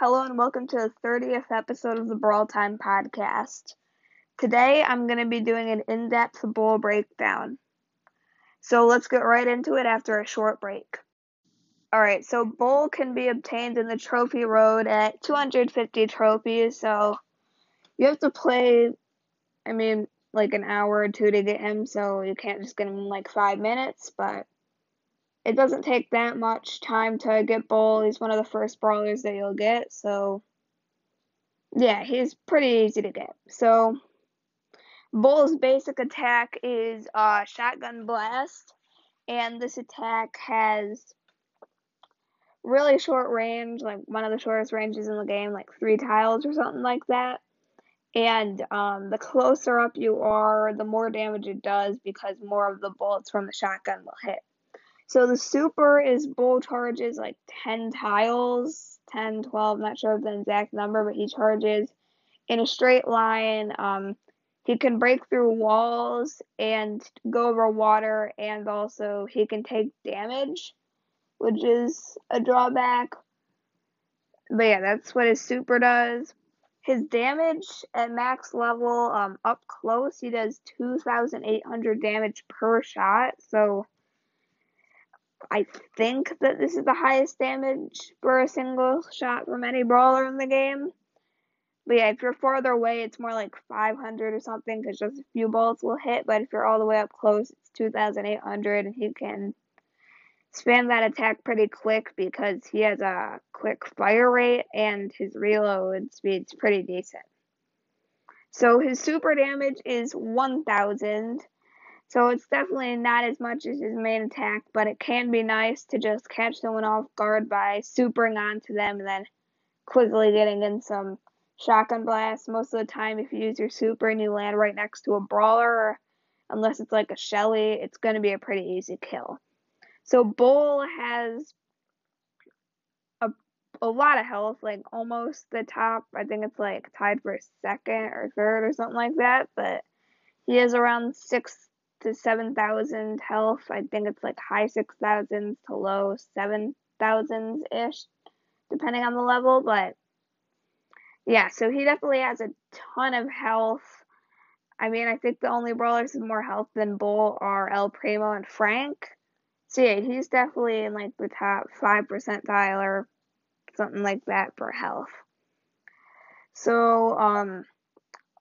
Hello and welcome to the 30th episode of the Brawl Time Podcast. Today I'm going to be doing an in-depth Bull breakdown. So let's get right into it after a short break. Alright, so Bull can be obtained in the Trophy Road at 250 trophies, so you have to play, like an hour or two to get him, so you can't just get him in like 5 minutes, but it doesn't take that much time to get Bull. He's one of the first brawlers that you'll get, so yeah, he's pretty easy to get. So Bull's basic attack is Shotgun Blast, and this attack has really short range, like one of the shortest ranges in the game, like 3 tiles or something like that. And the closer up you are, the more damage it does because more of the bullets from the shotgun will hit. So the super is Bull charges like 10 tiles, 10, 12, not sure of the exact number, but he charges in a straight line. He can break through walls and go over water, and also he can take damage, which is a drawback. But yeah, that's what his super does. His damage at max level, up close, he does 2,800 damage per shot. So I think that this is the highest damage for a single shot from any brawler in the game. But yeah, if you're farther away, it's more like 500 or something, because just a few bullets will hit. But if you're all the way up close, it's 2,800, and he can spam that attack pretty quick because he has a quick fire rate and his reload speed's pretty decent. So his super damage is 1,000, so it's definitely not as much as his main attack, but it can be nice to just catch someone off guard by supering onto them and then quickly getting in some shotgun blasts. Most of the time, if you use your super and you land right next to a brawler, or unless it's like a Shelly, it's going to be a pretty easy kill. So Bull has a lot of health, like almost the top. I think it's like tied for second or third or something like that. But he has around 6,000 to 7,000 health. I think it's like high 6,000s to low 7,000s ish, depending on the level. But yeah, so he definitely has a ton of health. I think the only brawlers with more health than Bull are El Primo and Frank. So yeah, he's definitely in like the top 5% or something like that for health. So,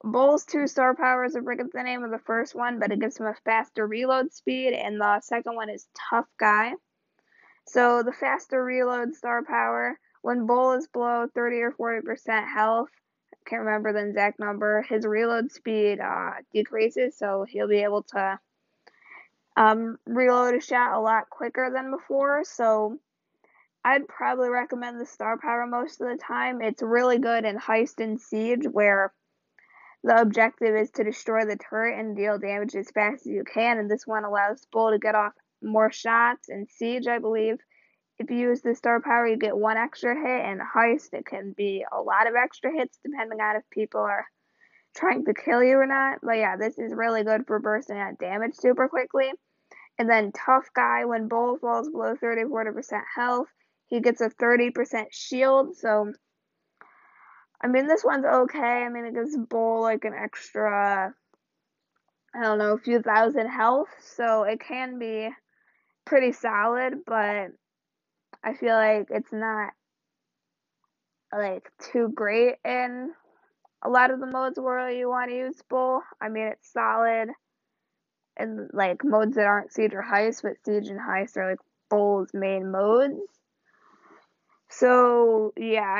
Bull's 2 star powers, I forget the name of the first one, but it gives him a faster reload speed, and the second one is Tough Guy. So the faster reload star power, when Bull is below 30 or 40% health, I can't remember the exact number, his reload speed decreases, so he'll be able to reload a shot a lot quicker than before, so I'd probably recommend the star power most of the time. It's really good in Heist and Siege, where the objective is to destroy the turret and deal damage as fast as you can, and this one allows Bull to get off more shots. In Siege, I believe, if you use the star power, you get 1 extra hit, and Heist, it can be a lot of extra hits, depending on if people are trying to kill you or not. But yeah, this is really good for bursting out damage super quickly. And then Tough Guy, when Bull falls below 30 or 40% health, he gets a 30% shield. So, this one's okay. It gives Bull like an extra, a few thousand health. So it can be pretty solid, but I feel like it's not like too great in a lot of the modes where you want to use Bull. It's solid in like modes that aren't Siege or Heist, but Siege and Heist are like Bull's main modes. So, yeah,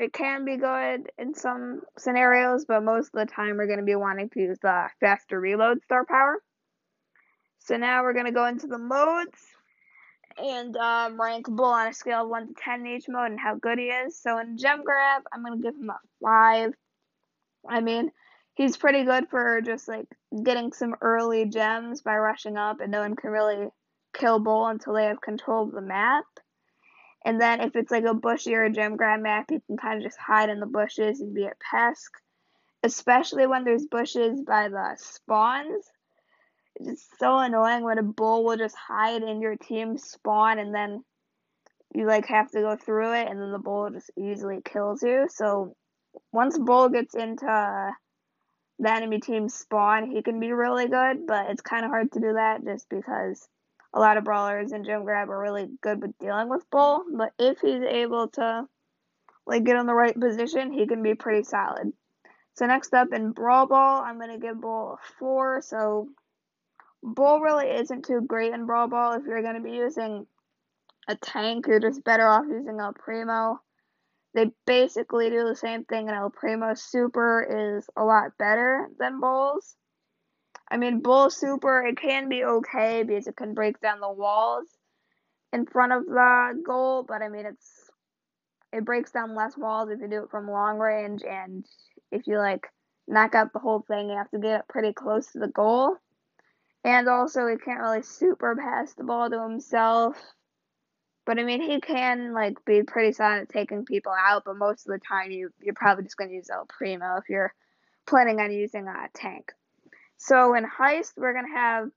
it can be good in some scenarios, but most of the time we're going to be wanting to use the faster reload star power. So now we're going to go into the modes and rank Bull on a scale of 1 to 10 in each mode and how good he is. So in Gem Grab, I'm going to give him a 5. He's pretty good for just like getting some early gems by rushing up, and no one can really kill Bull until they have control of the map. And then if it's like a bushy or a Gem Grab map, he can kind of just hide in the bushes and be a pest, especially when there's bushes by the spawns. It's just so annoying when a bull will just hide in your team's spawn and then you like have to go through it, and then the bull just usually kills you. So once bull gets into the enemy team's spawn, he can be really good, but it's kind of hard to do that just because a lot of brawlers and Gem Grab are really good with dealing with bull. But if he's able to like get in the right position, he can be pretty solid. So next up in Brawl Ball, I'm going to give Bull a 4. So Bull really isn't too great in Brawl Ball. If you're going to be using a tank, you're just better off using El Primo. They basically do the same thing, and El Primo Super is a lot better than Bull's. I mean, Bull Super, it can be okay because it can break down the walls in front of the goal, but I mean, it breaks down less walls if you do it from long range, and if you like knock out the whole thing, you have to get it pretty close to the goal. And also, he can't really super pass the ball to himself. But I mean, he can like be pretty solid at taking people out, but most of the time you're probably just going to use El Primo if you're planning on using a tank. So in Heist, we're going to have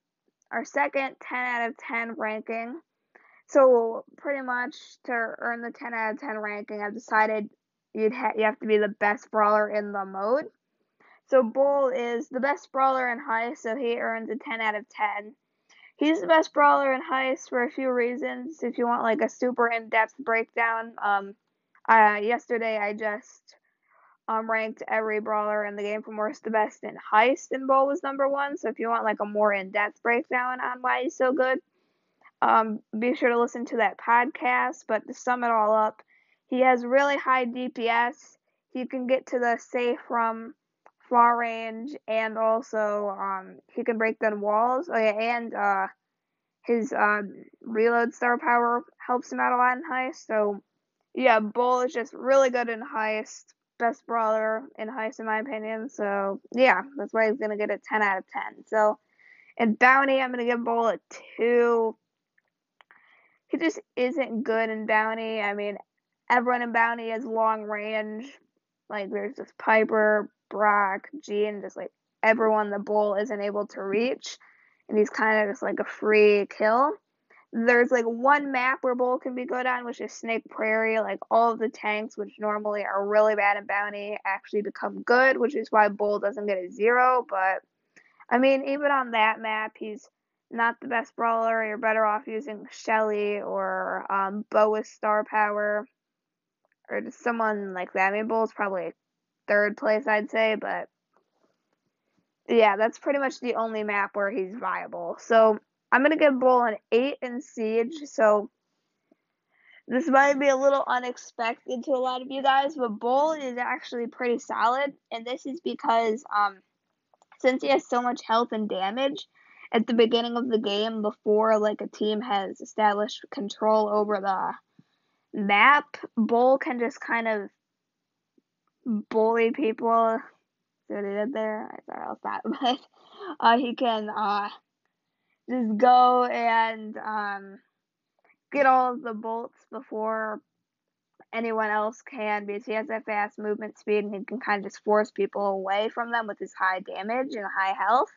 our second 10 out of 10 ranking. So pretty much to earn the 10 out of 10 ranking, I've decided you have to be the best brawler in the mode. So Bull is the best brawler in Heist, so he earns a 10 out of 10. He's the best brawler in Heist for a few reasons. If you want like a super in-depth breakdown, yesterday I just ranked every brawler in the game from worst to best in Heist, and Bull was number one. So if you want like a more in-depth breakdown on why he's so good, be sure to listen to that podcast. But to sum it all up, he has really high DPS. He can get to the safe from far range, and also he can break down walls. Oh yeah, and his reload star power helps him out a lot in Heist. So yeah, Bull is just really good in Heist. Best brawler in Heist in my opinion. So yeah, that's why he's gonna get a 10 out of 10. So in Bounty, I'm gonna give Bull a 2. He just isn't good in Bounty. I mean, everyone in Bounty has long range. Like, there's just Piper, Brock, Gene, just like everyone the Bull isn't able to reach. And he's kind of just like a free kill. There's like one map where Bull can be good on, which is Snake Prairie. Like, all of the tanks, which normally are really bad in Bounty, actually become good, which is why Bull doesn't get a 0. But I mean, even on that map, he's not the best brawler. You're better off using Shelly or Bow with star power, or just someone like that. I mean, Bull's probably third place, I'd say, but yeah, that's pretty much the only map where he's viable. So I'm going to give Bull an 8 in Siege. So this might be a little unexpected to a lot of you guys, but Bull is actually pretty solid, and this is because since he has so much health and damage at the beginning of the game, before like a team has established control over the map, Bull can just kind of bully people. See what he did there? I'll stop. But he can just go and get all of the bolts before anyone else can, because he has that fast movement speed, and he can kind of just force people away from them with his high damage and high health.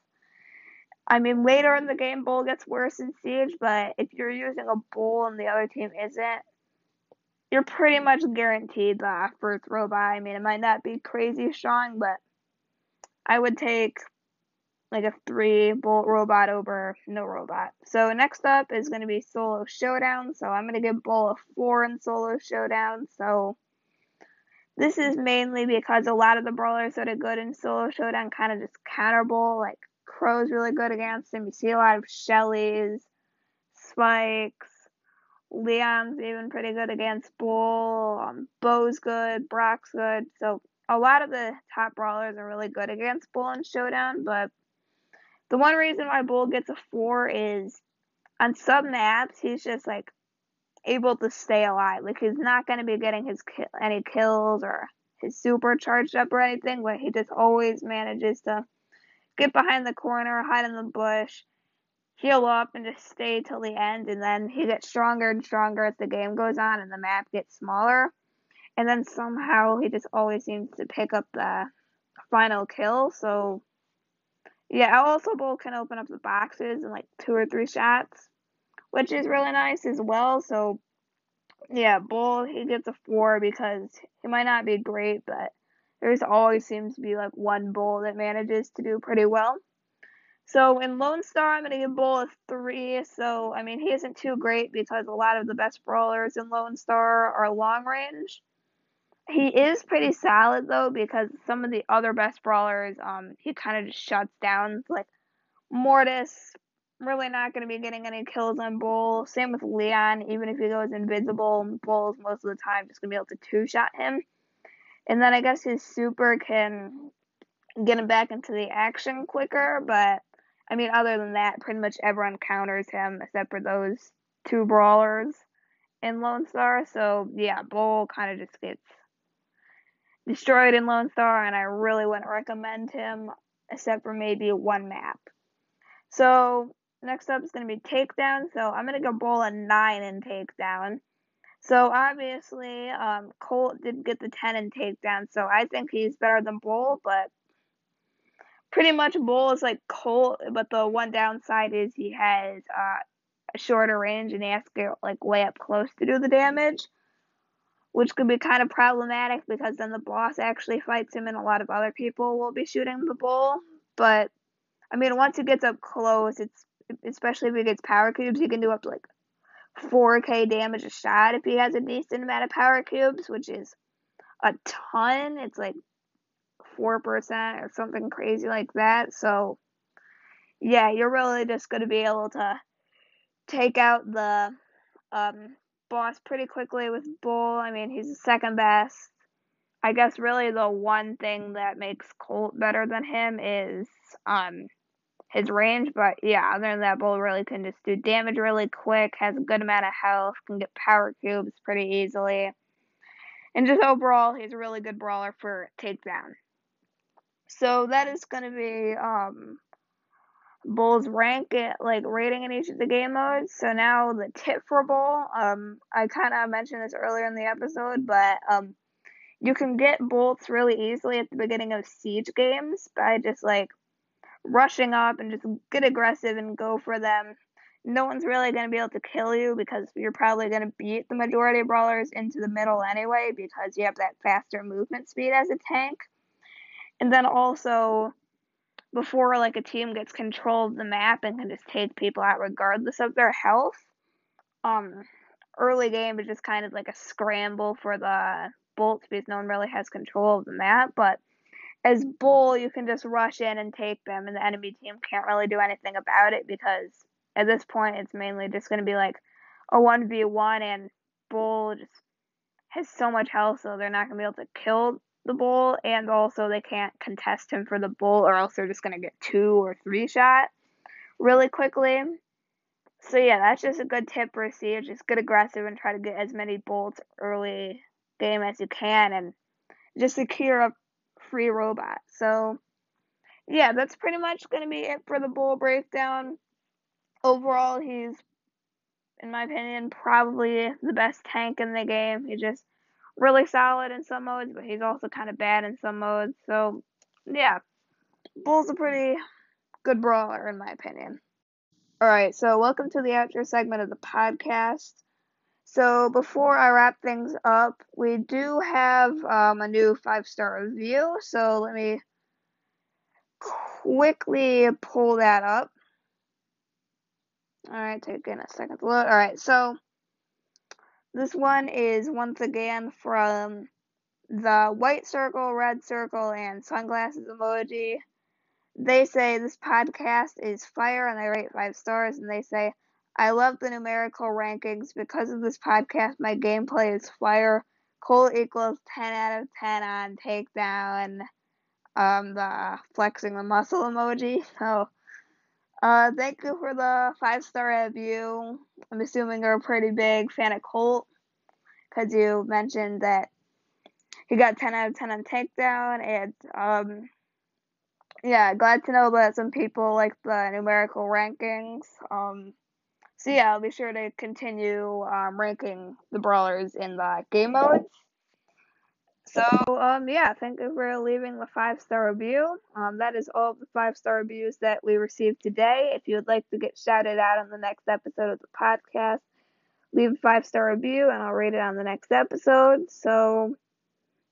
I mean, later in the game, Bull gets worse in Siege, but if you're using a Bull and the other team isn't, you're pretty much guaranteed the first throw by. I mean, it might not be crazy strong, but I would take like a 3-bolt robot over no robot. So next up is going to be Solo Showdown. So I'm going to give Bull a 4 in Solo Showdown. So this is mainly because a lot of the brawlers that are good in Solo Showdown kind of just counter Bull. Like, Crow's really good against him. You see a lot of Shellys, Spikes. Leon's even pretty good against Bull. Bo's good. Brock's good. So a lot of the top brawlers are really good against Bull in Showdown. But the one reason why Bull gets a 4 is on some maps, he's just like able to stay alive. Like, he's not going to be getting his any kills or his super charged up or anything, but he just always manages to get behind the corner, hide in the bush, heal up, and just stay till the end, and then he gets stronger and stronger as the game goes on and the map gets smaller, and then somehow he just always seems to pick up the final kill. So yeah, also Bull can open up the boxes in like 2 or 3 shots, which is really nice as well. So Yeah, Bull, he gets a 4 because he might not be great, but there's always seems to be like one Bull that manages to do pretty well. So in Lone Star, I'm going to give Bull a 3. So, I mean, he isn't too great because a lot of the best brawlers in Lone Star are long range. He is pretty solid, though, because some of the other best brawlers, he kind of just shuts down. Like, Mortis, really not going to be getting any kills on Bull. Same with Leon. Even if he goes invisible, Bull's most of the time just going to be able to two-shot him. And then I guess his super can get him back into the action quicker, but I mean, other than that, pretty much everyone counters him except for those two brawlers in Lone Star. So, yeah, Bull kind of just gets destroyed in Lone Star, and I really wouldn't recommend him except for maybe one map. So, next up is going to be Takedown. So, I'm going to give Bull a 9 in Takedown. So, obviously, Colt did get the 10 in Takedown, so I think he's better than Bull, but pretty much Bull is like Colt, but the one downside is he has a shorter range and he has to get like way up close to do the damage, which could be kind of problematic because then the boss actually fights him and a lot of other people will be shooting the Bull. But I mean, once he gets up close, it's especially if he gets power cubes, he can do up to like 4k damage a shot if he has a decent amount of power cubes, which is a ton. It's like 4% or something crazy like that. So, yeah, you're really just going to be able to take out the boss pretty quickly with Bull. I mean, he's the second best. I guess really the one thing that makes Colt better than him is his range. But, yeah, other than that, Bull really can just do damage really quick, has a good amount of health, can get power cubes pretty easily. And just overall, he's a really good brawler for Takedown. So that is going to be Bull's rank at like rating in each of the game modes. So now the tip for Bull. I kind of mentioned this earlier in the episode, but you can get bolts really easily at the beginning of Siege games by just like rushing up and just get aggressive and go for them. No one's really going to be able to kill you because you're probably going to beat the majority of brawlers into the middle anyway because you have that faster movement speed as a tank. And then also, before like a team gets control of the map and can just take people out regardless of their health, early game is just kind of like a scramble for the bolts because no one really has control of the map. But as Bull, you can just rush in and take them, and the enemy team can't really do anything about it because at this point, it's mainly just going to be like a 1v1, and Bull just has so much health, so they're not going to be able to kill the Bull, and also they can't contest him for the Bull, or else they're just going to get 2 or 3 shot really quickly. So yeah, that's just a good tip for Siege. Just get aggressive and try to get as many bolts early game as you can, and just secure a free robot. So yeah, that's pretty much going to be it for the Bull breakdown. Overall, he's, in my opinion, probably the best tank in the game. He's just really solid in some modes, but he's also kind of bad in some modes. So, yeah, Bull's a pretty good brawler, in my opinion. Alright, so welcome to the outro segment of the podcast. So, before I wrap things up, we do have a new 5-star review. So, let me quickly pull that up. Alright, taking a second to look. Alright, so this one is once again from the white circle, red circle, and sunglasses emoji. They say this podcast is fire, and they rate 5 stars, and they say, I love the numerical rankings. Because of this podcast, my gameplay is fire. Colt equals 10 out of 10 on Takedown, the flexing the muscle emoji. So, thank you for the 5-star review. I'm assuming you're a pretty big fan of Colt, because you mentioned that he got 10 out of 10 on Takedown, and, yeah, glad to know that some people like the numerical rankings. So yeah, I'll be sure to continue ranking the brawlers in the game modes. So, yeah, thank you for leaving the 5-star review. That is all of the 5-star reviews that we received today. If you would like to get shouted out on the next episode of the podcast, leave a 5-star review, and I'll rate it on the next episode. So,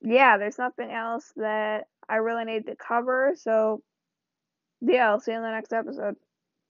yeah, there's nothing else that I really need to cover. So, yeah, I'll see you in the next episode.